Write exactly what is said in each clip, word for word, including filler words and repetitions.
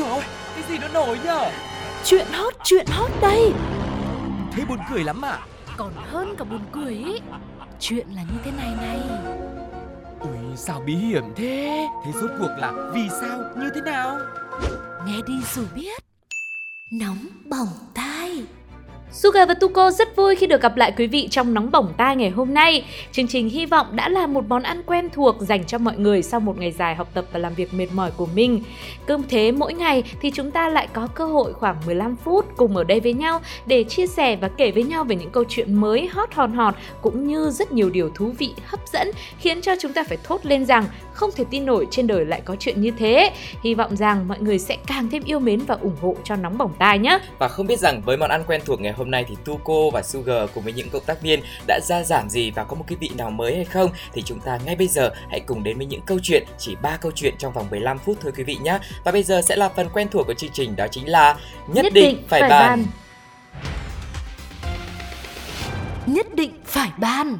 Trời ơi, cái gì nó nổi nhở? Chuyện hot, chuyện hot đây. Thế buồn cười lắm à? Còn hơn cả buồn cười ý. Chuyện là như thế này này. Ui, sao bí hiểm thế? Thế rốt cuộc là vì sao, như thế nào? Nghe đi rồi biết. Nóng bỏng tai. Suga và Tuko rất vui khi được gặp lại quý vị trong Nóng bỏng tai ngày hôm nay. Chương trình hy vọng đã là một món ăn quen thuộc dành cho mọi người sau một ngày dài học tập và làm việc mệt mỏi của mình. Cứ thế mỗi ngày thì chúng ta lại có cơ hội khoảng mười lăm phút cùng ở đây với nhau để chia sẻ và kể với nhau về những câu chuyện mới hot hòn hòn cũng như rất nhiều điều thú vị hấp dẫn khiến cho chúng ta phải thốt lên rằng không thể tin nổi trên đời lại có chuyện như thế. Hy vọng rằng mọi người sẽ càng thêm yêu mến và ủng hộ cho Nóng bỏng tai nhé. Và không biết rằng với món ăn quen thuộc ngày hôm nay thì Tuko và Suga cùng với những cộng tác viên đã ra giảm gì và có một cái vị nào mới hay không, thì chúng ta ngay bây giờ hãy cùng đến với những câu chuyện, chỉ ba câu chuyện trong vòng mười lăm phút thôi quý vị nhé. Và bây giờ sẽ là phần quen thuộc của chương trình, đó chính là Nhất, Nhất định, định phải, phải bàn. bàn Nhất định phải bàn.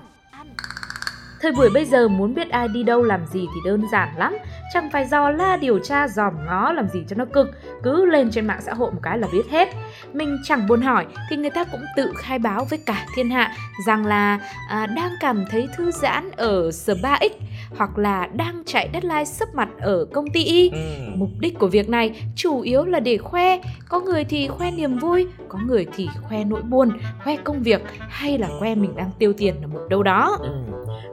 Thời buổi bây giờ muốn biết ai đi đâu làm gì thì đơn giản lắm, chẳng phải dò la điều tra dòm ngó làm gì cho nó cực, cứ lên trên mạng xã hội một cái là biết hết. Mình chẳng buồn hỏi thì người ta cũng tự khai báo với cả thiên hạ rằng là à, đang cảm thấy thư giãn ở spa X hoặc là đang chạy deadline sấp mặt ở công ty Y. Mục đích của việc này chủ yếu là để khoe, có người thì khoe niềm vui, có người thì khoe nỗi buồn, khoe công việc hay là khoe mình đang tiêu tiền ở một đâu đó.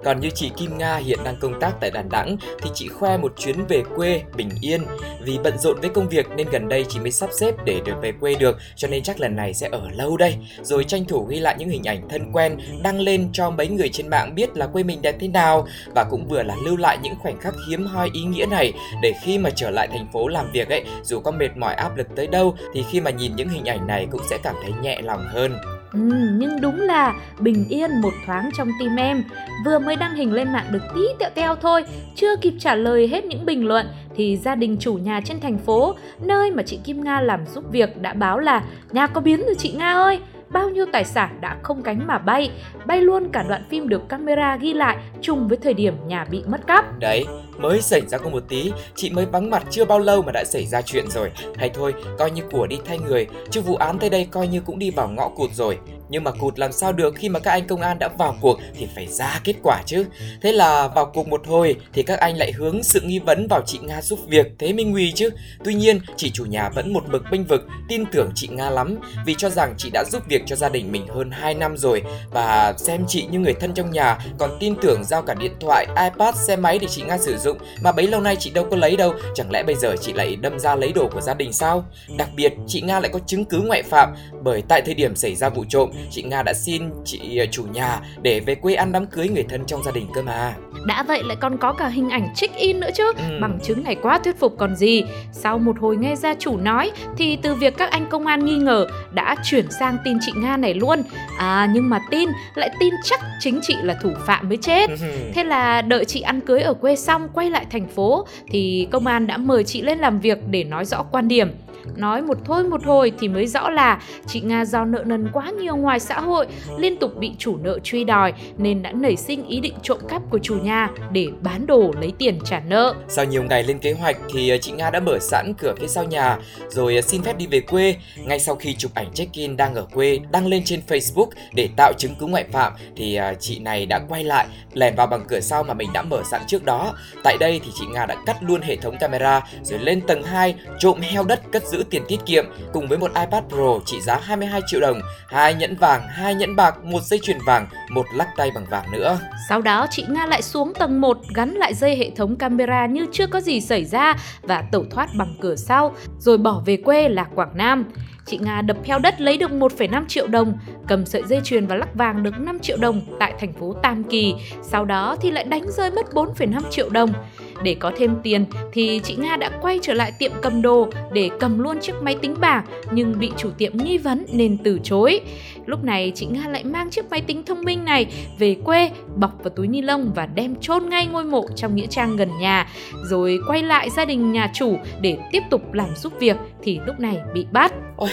Còn như chị Kim Nga hiện đang công tác tại Đà Nẵng thì chị khoe một chuyến về quê Bình Yên. Vì bận rộn với công việc nên gần đây chị mới sắp xếp để được về quê được, cho nên chắc lần này sẽ ở lâu đây. Rồi tranh thủ ghi lại những hình ảnh thân quen, đăng lên cho mấy người trên mạng biết là quê mình đẹp thế nào. Và cũng vừa là lưu lại những khoảnh khắc hiếm hoi ý nghĩa này, để khi mà trở lại thành phố làm việc ấy, dù có mệt mỏi áp lực tới đâu thì khi mà nhìn những hình ảnh này cũng sẽ cảm thấy nhẹ lòng hơn. Ừ, nhưng đúng là bình yên một thoáng trong tim em. Vừa mới đăng hình lên mạng được tí tẹo teo thôi, chưa kịp trả lời hết những bình luận thì gia đình chủ nhà trên thành phố, nơi mà chị Kim Nga làm giúp việc, đã báo là nhà có biến rồi chị Nga ơi. Bao nhiêu tài sản đã không cánh mà bay, bay luôn cả đoạn phim được camera ghi lại trùng với thời điểm nhà bị mất cắp. Đấy, mới xảy ra có một tí, chị mới vắng mặt chưa bao lâu mà đã xảy ra chuyện rồi. Hay thôi, coi như của đi thay người, chứ vụ án tới đây coi như cũng đi vào ngõ cụt rồi. Nhưng mà cụt làm sao được, khi mà các anh công an đã vào cuộc thì phải ra kết quả chứ. Thế là vào cuộc một hồi thì các anh lại hướng sự nghi vấn vào chị Nga giúp việc, thế minh nguy chứ. Tuy nhiên chị chủ nhà vẫn một mực bênh vực, tin tưởng chị Nga lắm, vì cho rằng chị đã giúp việc cho gia đình mình hơn hai năm rồi, và xem chị như người thân trong nhà, còn tin tưởng giao cả điện thoại, iPad, xe máy để chị Nga sử dụng. Mà bấy lâu nay chị đâu có lấy đâu, chẳng lẽ bây giờ chị lại đâm ra lấy đồ của gia đình sao? Đặc biệt chị Nga lại có chứng cứ ngoại phạm, bởi tại thời điểm xảy ra vụ trộm, chị Nga đã xin chị chủ nhà để về quê ăn đám cưới người thân trong gia đình cơ mà. Đã vậy lại còn có cả hình ảnh check-in nữa chứ. ừ. Bằng chứng này quá thuyết phục còn gì. Sau một hồi nghe gia chủ nói thì từ việc các anh công an nghi ngờ đã chuyển sang tin chị Nga này luôn. À nhưng mà tin lại tin chắc chính chị là thủ phạm mới chết. ừ. Thế là đợi chị ăn cưới ở quê xong quay lại thành phố thì công an đã mời chị lên làm việc để nói rõ quan điểm. Nói một thôi một hồi thì mới rõ là chị Nga do nợ nần quá nhiều ngoài xã hội, liên tục bị chủ nợ truy đòi nên đã nảy sinh ý định trộm cắp của chủ nhà để bán đồ lấy tiền trả nợ. Sau nhiều ngày lên kế hoạch thì chị Nga đã mở sẵn cửa phía sau nhà rồi xin phép đi về quê. Ngay sau khi chụp ảnh check-in đang ở quê đăng lên trên Facebook để tạo chứng cứ ngoại phạm thì chị này đã quay lại, lẻn vào bằng cửa sau mà mình đã mở sẵn trước đó. Tại đây thì chị Nga đã cắt luôn hệ thống camera rồi lên tầng hai trộm heo đất, cất giữ tiền tiết kiệm cùng với một iPad Pro trị giá hai mươi hai triệu đồng, hai nhẫn vàng, hai nhẫn bạc, một dây chuyền vàng, một lắc tay bằng vàng nữa. Sau đó chị Nga lại xuống tầng một gắn lại dây hệ thống camera như chưa có gì xảy ra và tẩu thoát bằng cửa sau rồi bỏ về quê là Quảng Nam. Chị Nga đập heo đất lấy được một phẩy năm triệu đồng, cầm sợi dây chuyền và lắc vàng được năm triệu đồng tại thành phố Tam Kỳ. Sau đó thì lại đánh rơi mất bốn phẩy năm triệu đồng. Để có thêm tiền thì chị Nga đã quay trở lại tiệm cầm đồ để cầm luôn chiếc máy tính bảng, nhưng bị chủ tiệm nghi vấn nên từ chối. Lúc này chị Nga lại mang chiếc máy tính thông minh này về quê, bọc vào túi ni lông và đem chôn ngay ngôi mộ trong nghĩa trang gần nhà, rồi quay lại gia đình nhà chủ để tiếp tục làm giúp việc thì lúc này bị bắt. Ôi,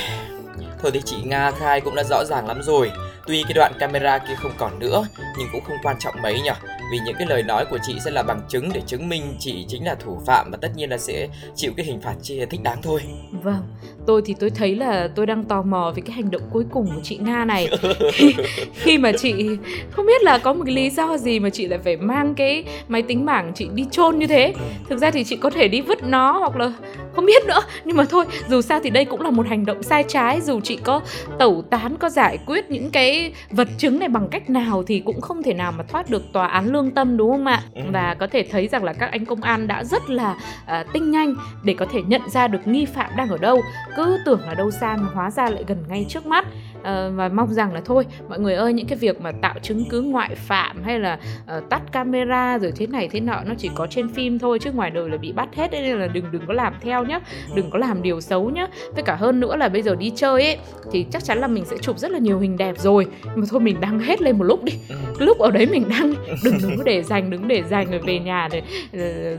thôi thì chị Nga khai cũng đã rõ ràng lắm rồi. Tuy cái đoạn camera kia không còn nữa nhưng cũng không quan trọng mấy nhỉ. vì những cái lời nói của chị sẽ là bằng chứng để chứng minh chị chính là thủ phạm và tất nhiên là sẽ chịu cái hình phạt chia thích đáng thôi. Vâng, tôi thì tôi thấy là tôi đang tò mò về cái hành động cuối cùng của chị Nga này. khi, khi mà chị không biết là có một cái lý do gì mà chị lại phải mang cái máy tính bảng chị đi chôn như thế. Thực ra thì chị có thể đi vứt nó hoặc là không biết nữa, nhưng mà thôi, dù sao thì đây cũng là một hành động sai trái. Dù chị có tẩu tán, có giải quyết những cái vật chứng này bằng cách nào thì cũng không thể nào mà thoát được tòa án lương tâm, đúng không ạ? Và có thể thấy rằng là các anh công an đã rất là uh, tinh nhanh để có thể nhận ra được nghi phạm đang ở đâu. Cứ tưởng là đâu xa mà hóa ra lại gần ngay trước mắt. uh, Và mong rằng là thôi, mọi người ơi, những cái việc mà tạo chứng cứ ngoại phạm hay là uh, tắt camera rồi thế này thế nọ, nó chỉ có trên phim thôi, chứ ngoài đời là bị bắt hết đấy. Nên là đừng, đừng có làm theo nhá, đừng có làm điều xấu nhá. Với cả hơn nữa là bây giờ đi chơi ấy thì chắc chắn là mình sẽ chụp rất là nhiều hình đẹp rồi, mà thôi mình đăng hết lên một lúc đi. Lúc ở đấy mình đăng, đừng đừng có để dành, đừng để dành rồi về nhà để,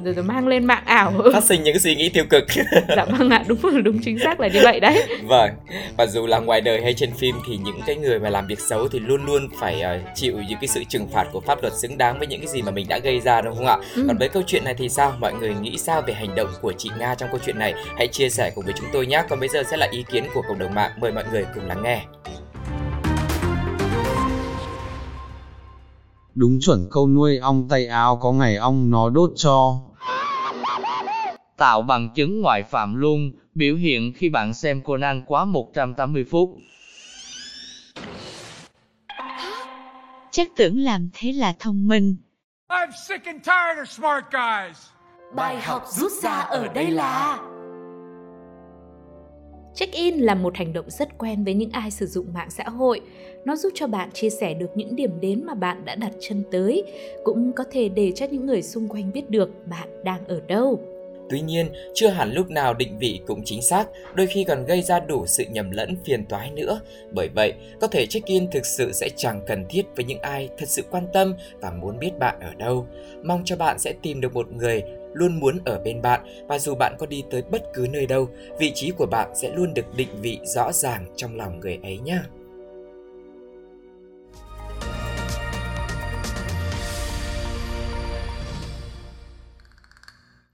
rồi rồi mang lên mạng ảo, phát sinh những suy nghĩ tiêu cực. Dạ vâng ạ, đúng rồi, đúng, chính xác là như vậy đấy. Vâng, và dù là ngoài đời hay trên phim thì những cái người mà làm việc xấu thì luôn luôn phải uh, chịu những cái sự trừng phạt của pháp luật xứng đáng với những cái gì mà mình đã gây ra, đúng không ạ? Ừ. Còn với câu chuyện này thì sao? Mọi người nghĩ sao về hành động của chị Nga trong câu chuyện này? Hãy chia sẻ cùng với chúng tôi nhé. Còn bây giờ sẽ là ý kiến của cộng đồng mạng. Mời mọi người cùng lắng nghe. Đúng chuẩn câu nuôi ong tay áo có ngày ong nó đốt cho. Tạo bằng chứng ngoại phạm luôn, biểu hiện khi bạn xem Conan quá một trăm tám mươi phút. Chắc tưởng làm thế là thông minh. I'm sick and tired of smart guys. Bài học rút ra ở đây là check-in là một hành động rất quen với những ai sử dụng mạng xã hội. Nó giúp cho bạn chia sẻ được những điểm đến mà bạn đã đặt chân tới, cũng có thể để cho những người xung quanh biết được bạn đang ở đâu. Tuy nhiên, chưa hẳn lúc nào định vị cũng chính xác, đôi khi còn gây ra đủ sự nhầm lẫn phiền toái nữa. Bởi vậy, có thể check-in thực sự sẽ chẳng cần thiết với những ai thật sự quan tâm và muốn biết bạn ở đâu. Mong cho bạn sẽ tìm được một người luôn muốn ở bên bạn, và dù bạn có đi tới bất cứ nơi đâu, vị trí của bạn sẽ luôn được định vị rõ ràng trong lòng người ấy nhé.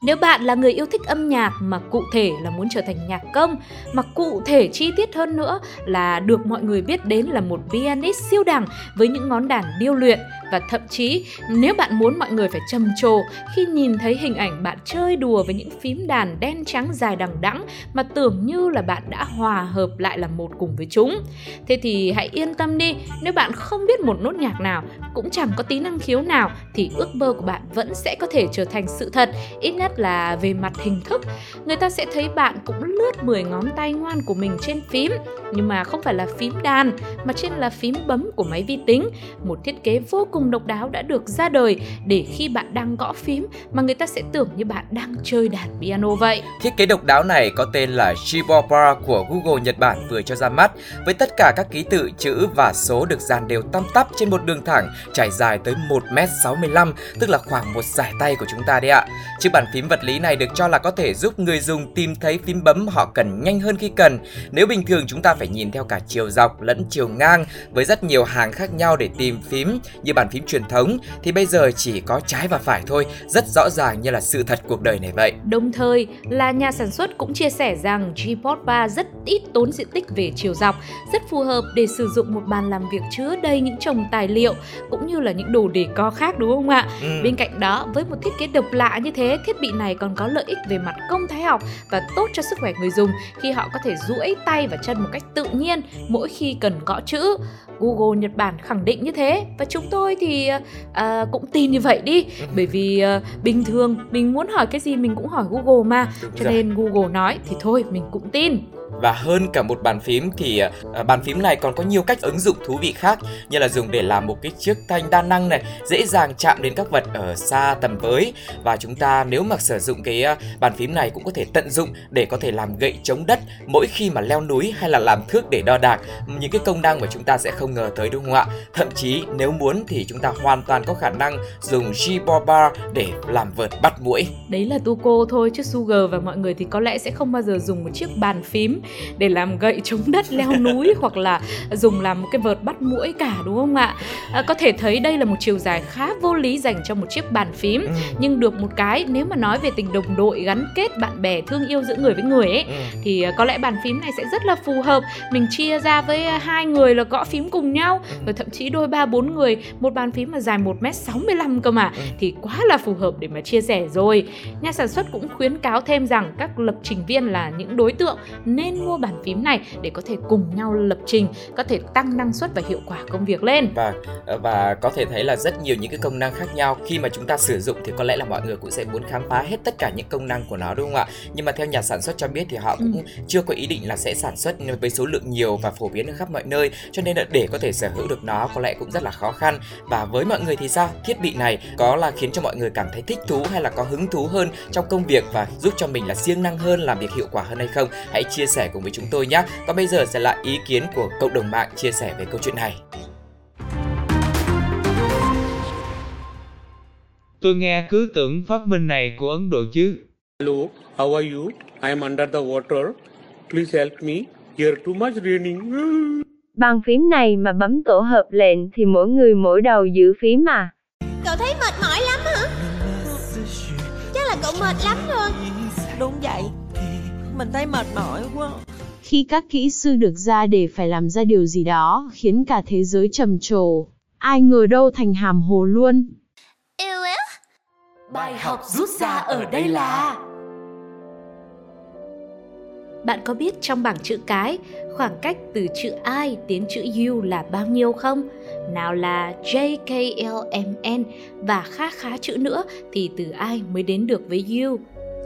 Nếu bạn là người yêu thích âm nhạc, mà cụ thể là muốn trở thành nhạc công, mà cụ thể chi tiết hơn nữa là được mọi người biết đến là một pianist siêu đẳng với những ngón đàn điêu luyện, và thậm chí nếu bạn muốn mọi người phải trầm trồ khi nhìn thấy hình ảnh bạn chơi đùa với những phím đàn đen trắng dài đằng đẵng mà tưởng như là bạn đã hòa hợp lại là một cùng với chúng, thế thì hãy yên tâm đi, nếu bạn không biết một nốt nhạc nào, cũng chẳng có tí năng khiếu nào, thì ước mơ của bạn vẫn sẽ có thể trở thành sự thật, ít nhất là về mặt hình thức. Người ta sẽ thấy bạn cũng lướt mười ngón tay ngoan của mình trên phím, nhưng mà không phải là phím đàn, mà trên là phím bấm của máy vi tính. Một thiết kế vô cùng độc đáo đã được ra đời để khi bạn đang gõ phím mà người ta sẽ tưởng như bạn đang chơi đàn piano vậy. Thiết kế độc đáo này có tên là Shibobara của Google Nhật Bản vừa cho ra mắt, với tất cả các ký tự, chữ và số được dàn đều tăm tắp trên một đường thẳng trải dài tới một mét sáu mươi lăm, tức là khoảng một dải tay của chúng ta đấy ạ. Chiếc bàn phím vật lý này được cho là có thể giúp người dùng tìm thấy phím bấm họ cần nhanh hơn khi cần. Nếu bình thường chúng ta phải nhìn theo cả chiều dọc lẫn chiều ngang với rất nhiều hàng khác nhau để tìm phím như bàn phím truyền thống, thì bây giờ chỉ có trái và phải thôi, rất rõ ràng như là sự thật cuộc đời này vậy. Đồng thời là nhà sản xuất cũng chia sẻ rằng G-Pod ba rất ít tốn diện tích về chiều dọc, rất phù hợp để sử dụng một bàn làm việc chứa đầy những chồng tài liệu cũng như là những đồ đề co khác, đúng không ạ? Ừ. Bên cạnh đó, với một thiết kế độc lạ như thế, thiết bị này còn có lợi ích về mặt công thái học và tốt cho sức khỏe người dùng khi họ có thể duỗi tay và chân một cách tự nhiên mỗi khi cần gõ chữ. Google Nhật Bản khẳng định như thế và chúng tôi thì à, cũng tin như vậy đi, bởi vì à, bình thường mình muốn hỏi cái gì mình cũng hỏi Google mà. Đúng cho rồi. Nên Google nói thì thôi mình cũng tin. Và hơn cả một bàn phím thì uh, bàn phím này còn có nhiều cách ứng dụng thú vị khác, như là dùng để làm một cái chiếc thanh đa năng này, dễ dàng chạm đến các vật ở xa tầm với. Và chúng ta nếu mà sử dụng cái uh, bàn phím này cũng có thể tận dụng để có thể làm gậy chống đất mỗi khi mà leo núi, hay là làm thước để đo đạc, những cái công năng mà chúng ta sẽ không ngờ tới, đúng không ạ? Thậm chí nếu muốn thì chúng ta hoàn toàn có khả năng dùng Shibobara để làm vợt bắt muỗi. Đấy là Tuko thôi, chứ Suga và mọi người thì có lẽ sẽ không bao giờ dùng một chiếc bàn phím để làm gậy chống đất leo núi hoặc là dùng làm một cái vợt bắt muỗi cả, đúng không ạ? À, có thể thấy đây là một chiều dài khá vô lý dành cho một chiếc bàn phím. Ừ. Nhưng được một cái, nếu mà nói về tình đồng đội, gắn kết bạn bè, thương yêu giữa người với người ấy, ừ. thì có lẽ bàn phím này sẽ rất là phù hợp. Mình chia ra với hai người là gõ phím cùng nhau, rồi thậm chí đôi ba bốn người, một bàn phím mà dài một mét sáu mươi lăm cơ mà, ừ. thì quá là phù hợp để mà chia sẻ rồi. Nhà sản xuất cũng khuyến cáo thêm rằng các lập trình viên là những đối tượng nên mua bàn phím này để có thể cùng nhau lập trình, có thể tăng năng suất và hiệu quả công việc lên. Và và có thể thấy là rất nhiều những cái công năng khác nhau. Khi mà chúng ta sử dụng thì có lẽ là mọi người cũng sẽ muốn khám phá hết tất cả những công năng của nó, đúng không ạ? Nhưng mà theo nhà sản xuất cho biết thì họ cũng ừ. chưa có ý định là sẽ sản xuất với số lượng nhiều và phổ biến ở khắp mọi nơi, cho nên là để có thể sở hữu được nó có lẽ cũng rất là khó khăn. Và với mọi người thì sao? Thiết bị này có là khiến cho mọi người cảm thấy thích thú hay là có hứng thú hơn trong công việc và giúp cho mình là siêng năng hơn, làm việc hiệu quả hơn hay không? Hãy chia sẻ cùng với chúng tôi nhé. Còn bây giờ sẽ là ý kiến của cộng đồng mạng chia sẻ về câu chuyện này. Tôi nghe cứ tưởng phát minh này của Ấn Độ chứ. Hello, how are you? I'm under the water. Please help me. Here too much raining. Bàn phím này mà bấm tổ hợp lệnh thì mỗi người mỗi đầu giữ phím mà. Cậu thấy mệt mỏi lắm hả? Chắc là cậu mệt lắm rồi. Đúng vậy. Mình thấy mệt mỏi quá. Khi các kỹ sư được ra để phải làm ra điều gì đó khiến cả thế giới trầm trồ, ai ngờ đâu thành hàm hồ luôn. Bài học rút ra ở đây là: bạn có biết trong bảng chữ cái, khoảng cách từ chữ I đến chữ U là bao nhiêu không? Nào là J, K, L, M, N và khá khá chữ nữa thì từ I mới đến được với U.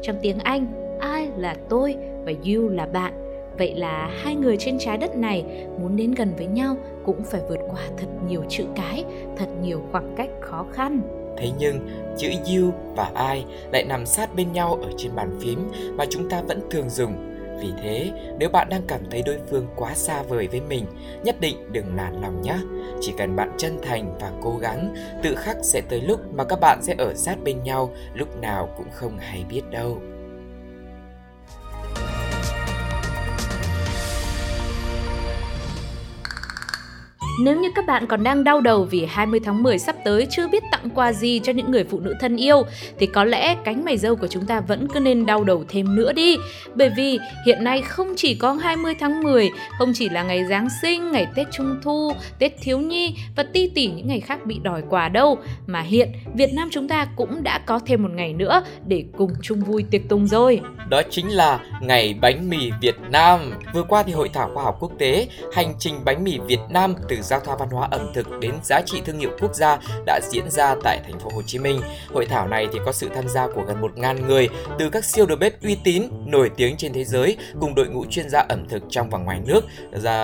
Trong tiếng Anh, I là tôi và U là bạn. Vậy là hai người trên trái đất này muốn đến gần với nhau cũng phải vượt qua thật nhiều chữ cái, thật nhiều khoảng cách khó khăn. Thế nhưng, chữ U và I lại nằm sát bên nhau ở trên bàn phím mà chúng ta vẫn thường dùng. Vì thế, nếu bạn đang cảm thấy đối phương quá xa vời với mình, nhất định đừng nản lòng nhé. Chỉ cần bạn chân thành và cố gắng, tự khắc sẽ tới lúc mà các bạn sẽ ở sát bên nhau, lúc nào cũng không hay biết đâu. Nếu như các bạn còn đang đau đầu vì hai mươi tháng mười sắp tới chưa biết tặng quà gì cho những người phụ nữ thân yêu thì có lẽ cánh mày râu của chúng ta vẫn cứ nên đau đầu thêm nữa đi. Bởi vì hiện nay không chỉ có hai mươi tháng mười, không chỉ là ngày Giáng sinh, ngày Tết Trung Thu, Tết Thiếu Nhi và ti tỉ những ngày khác bị đòi quà đâu, mà hiện Việt Nam chúng ta cũng đã có thêm một ngày nữa để cùng chung vui tiệc tùng rồi. Đó chính là ngày bánh mì Việt Nam. Vừa qua thì Hội thảo khoa học quốc tế Hành trình bánh mì Việt Nam từ giao thoa văn hóa ẩm thực đến giá trị thương hiệu quốc gia đã diễn ra tại thành phố Hồ Chí Minh. Hội thảo này thì có sự tham gia của gần một nghìn người từ các siêu đầu bếp uy tín, nổi tiếng trên thế giới cùng đội ngũ chuyên gia ẩm thực trong và ngoài nước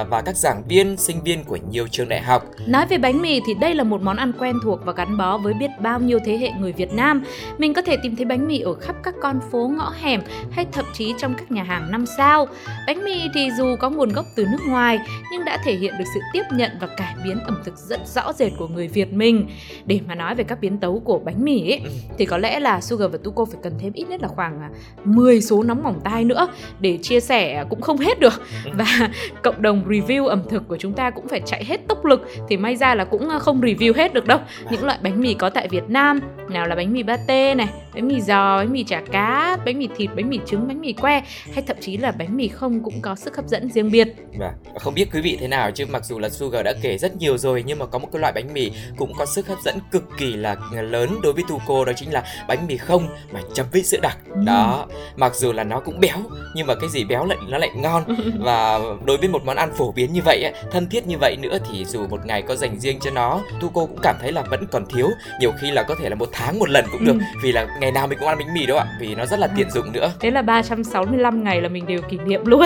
và các giảng viên, sinh viên của nhiều trường đại học. Nói về bánh mì thì đây là một món ăn quen thuộc và gắn bó với biết bao nhiêu thế hệ người Việt Nam. Mình có thể tìm thấy bánh mì ở khắp các con phố, ngõ hẻm hay thậm chí trong các nhà hàng năm sao. Bánh mì thì dù có nguồn gốc từ nước ngoài nhưng đã thể hiện được sự tiếp nhận và cải biến ẩm thực rất rõ rệt của người Việt mình. Để mà nói về các biến tấu của bánh mì ấy, thì có lẽ là Suga và Tuko phải cần thêm ít nhất là khoảng mười số nóng bỏng tai nữa để chia sẻ cũng không hết được. Và cộng đồng review ẩm thực của chúng ta cũng phải chạy hết tốc lực thì may ra là cũng không review hết được đâu. Những loại bánh mì có tại Việt Nam, nào là bánh mì pate này, bánh mì giò, bánh mì chả cá, bánh mì thịt, bánh mì trứng, bánh mì que hay thậm chí là bánh mì không cũng có sức hấp dẫn riêng biệt. Và không biết quý vị thế nào chứ mặc dù là Suga đã kể rất nhiều rồi nhưng mà có một cái loại bánh mì cũng có sức hấp dẫn cực kỳ là lớn đối với Tuko, đó chính là bánh mì không mà chấm với sữa đặc. Ừ. Đó, mặc dù là nó cũng béo nhưng mà cái gì béo lại nó lại ngon. Và đối với một món ăn phổ biến như vậy, thân thiết như vậy nữa thì dù một ngày có dành riêng cho nó, Tuko cũng cảm thấy là vẫn còn thiếu, nhiều khi là có thể là một tháng một lần cũng được. Ừ. Vì là ngày nào mình cũng ăn bánh mì đâu ạ, vì nó rất là tiện dụng nữa. Thế là ba trăm sáu mươi lăm ngày là mình đều kỷ niệm luôn.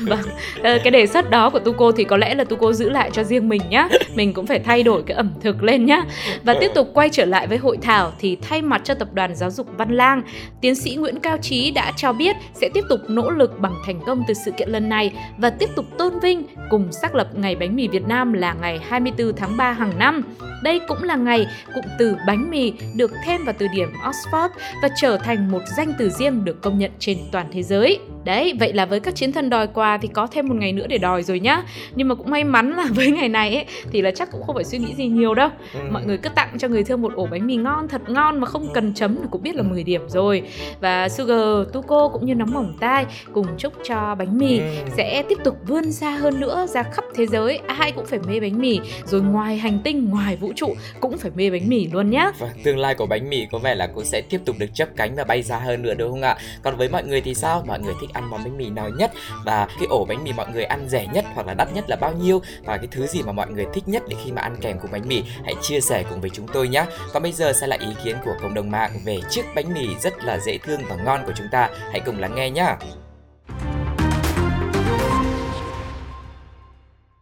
Và cái đề xuất đó của Tuko thì có lẽ là Tuko giữ lại cho riêng mình nhá. Mình cũng phải thay đổi cái ẩm thực lên nhá. Và tiếp tục quay trở lại với hội thảo thì thay mặt cho tập đoàn giáo dục Văn Lang, tiến sĩ Nguyễn Cao Chí đã cho biết sẽ tiếp tục nỗ lực bằng thành công từ sự kiện lần này và tiếp tục tôn vinh cùng xác lập ngày bánh mì Việt Nam là ngày hai mươi tư tháng ba hàng năm. Đây cũng là ngày cụm từ bánh mì được thêm vào từ điển Oxford và trở thành một danh từ riêng được công nhận trên toàn thế giới. Đấy, vậy là với các chiến thần đòi quà thì có thêm một ngày nữa để đòi rồi nhá. Nhưng mà cũng may mắn là với ngày này ấy thì là chắc cũng không phải suy nghĩ gì nhiều đâu. Mọi người cứ tặng cho người thương một ổ bánh mì ngon, thật ngon mà không cần chấm thì cũng biết là mười điểm rồi. Và Suga, Tuko cũng như Nóng Bỏng Tai cùng chúc cho bánh mì sẽ tiếp tục vươn xa hơn nữa, ra khắp thế giới. Ai cũng phải mê bánh mì, rồi ngoài hành tinh, ngoài vũ trụ cũng phải mê bánh mì luôn nhá. Và tương lai của bánh mì có vẻ là cũng sẽ tiếp tục được chắp cánh và bay xa hơn nữa đúng không ạ? Còn với mọi người thì sao? Mọi người thích ăn món bánh mì nào nhất? Và cái ổ bánh mì mọi người ăn rẻ nhất hoặc là đắt nhất là bao nhiêu? Và cái thứ gì mà mọi người thích nhất để khi mà ăn kèm cùng bánh mì? Hãy chia sẻ cùng với chúng tôi nhé. Còn bây giờ sẽ là ý kiến của cộng đồng mạng về chiếc bánh mì rất là dễ thương và ngon của chúng ta. Hãy cùng lắng nghe nhé.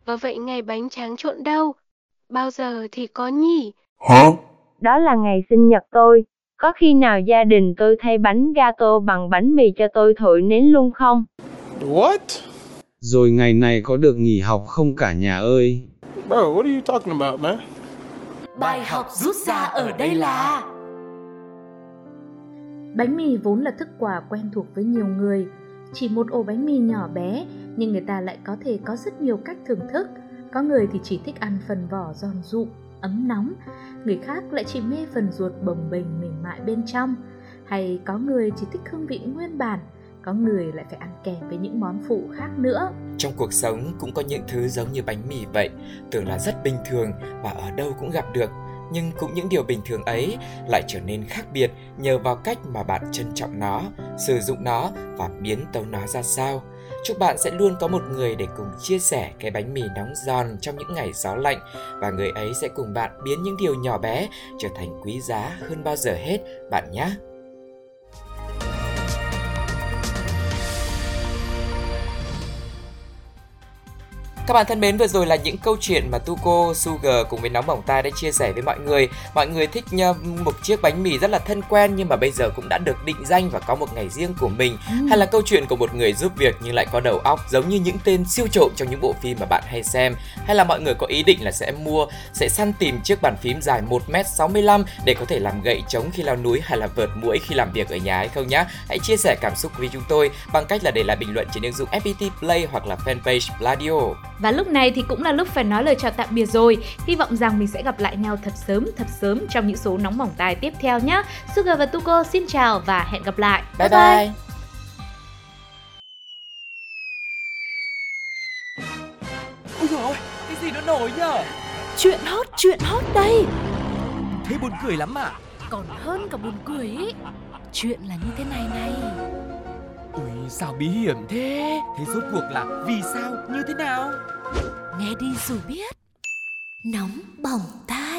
Và vậy ngày bánh tráng trộn đâu? Bao giờ thì có nhỉ? Hả? Đó là ngày sinh nhật tôi. Có khi nào gia đình tôi thay bánh gato bằng bánh mì cho tôi thổi nến luôn không? What? Rồi ngày này có được nghỉ học không cả nhà ơi? Bro, what are you talking about, man? Bài học rút ra ở đây là bánh mì vốn là thức quà quen thuộc với nhiều người. Chỉ một ổ bánh mì nhỏ bé, nhưng người ta lại có thể có rất nhiều cách thưởng thức. Có người thì chỉ thích ăn phần vỏ giòn dụ, ấm nóng. Người khác lại chỉ mê phần ruột bồng bềnh mềm mại bên trong. Hay có người chỉ thích hương vị nguyên bản. Có người lại phải ăn kèm với những món phụ khác nữa. Trong cuộc sống cũng có những thứ giống như bánh mì vậy, tưởng là rất bình thường và ở đâu cũng gặp được. Nhưng cũng những điều bình thường ấy lại trở nên khác biệt nhờ vào cách mà bạn trân trọng nó, sử dụng nó và biến tấu nó ra sao. Chúc bạn sẽ luôn có một người để cùng chia sẻ cái bánh mì nóng giòn trong những ngày gió lạnh, và người ấy sẽ cùng bạn biến những điều nhỏ bé trở thành quý giá hơn bao giờ hết bạn nhé. Các bạn thân mến, vừa rồi là những câu chuyện mà Tuko, Suga cùng với Nóng Bỏng Tai đã chia sẻ với mọi người. Mọi người thích một chiếc bánh mì rất là thân quen nhưng mà bây giờ cũng đã được định danh và có một ngày riêng của mình. Hay là câu chuyện của một người giúp việc nhưng lại có đầu óc, giống như những tên siêu trộm trong những bộ phim mà bạn hay xem. Hay là mọi người có ý định là sẽ mua, sẽ săn tìm chiếc bàn phím dài một mét sáu mươi lăm để có thể làm gậy chống khi leo núi hay là vợt muỗi khi làm việc ở nhà hay không nhá. Hãy chia sẻ cảm xúc với chúng tôi bằng cách là để lại bình luận trên ứng dụng ép pê tê Play hoặc là fanpage Radio. Và lúc này thì cũng là lúc phải nói lời chào tạm biệt rồi. Hy vọng rằng mình sẽ gặp lại nhau thật sớm, thật sớm trong những số Nóng Bỏng Tai tiếp theo nhé. Suga và Tuko xin chào và hẹn gặp lại. Bye bye, bye. bye. Ôi dồi ôi, cái gì nó nổi nhờ? Chuyện hot, chuyện hot đây. Thế buồn cười lắm à? Còn hơn cả buồn cười ý. Chuyện là như thế này này. Ui, sao bí hiểm thế? Thế rốt cuộc là vì sao, như thế nào? Nghe đi rồi biết. Nóng Bỏng Tai.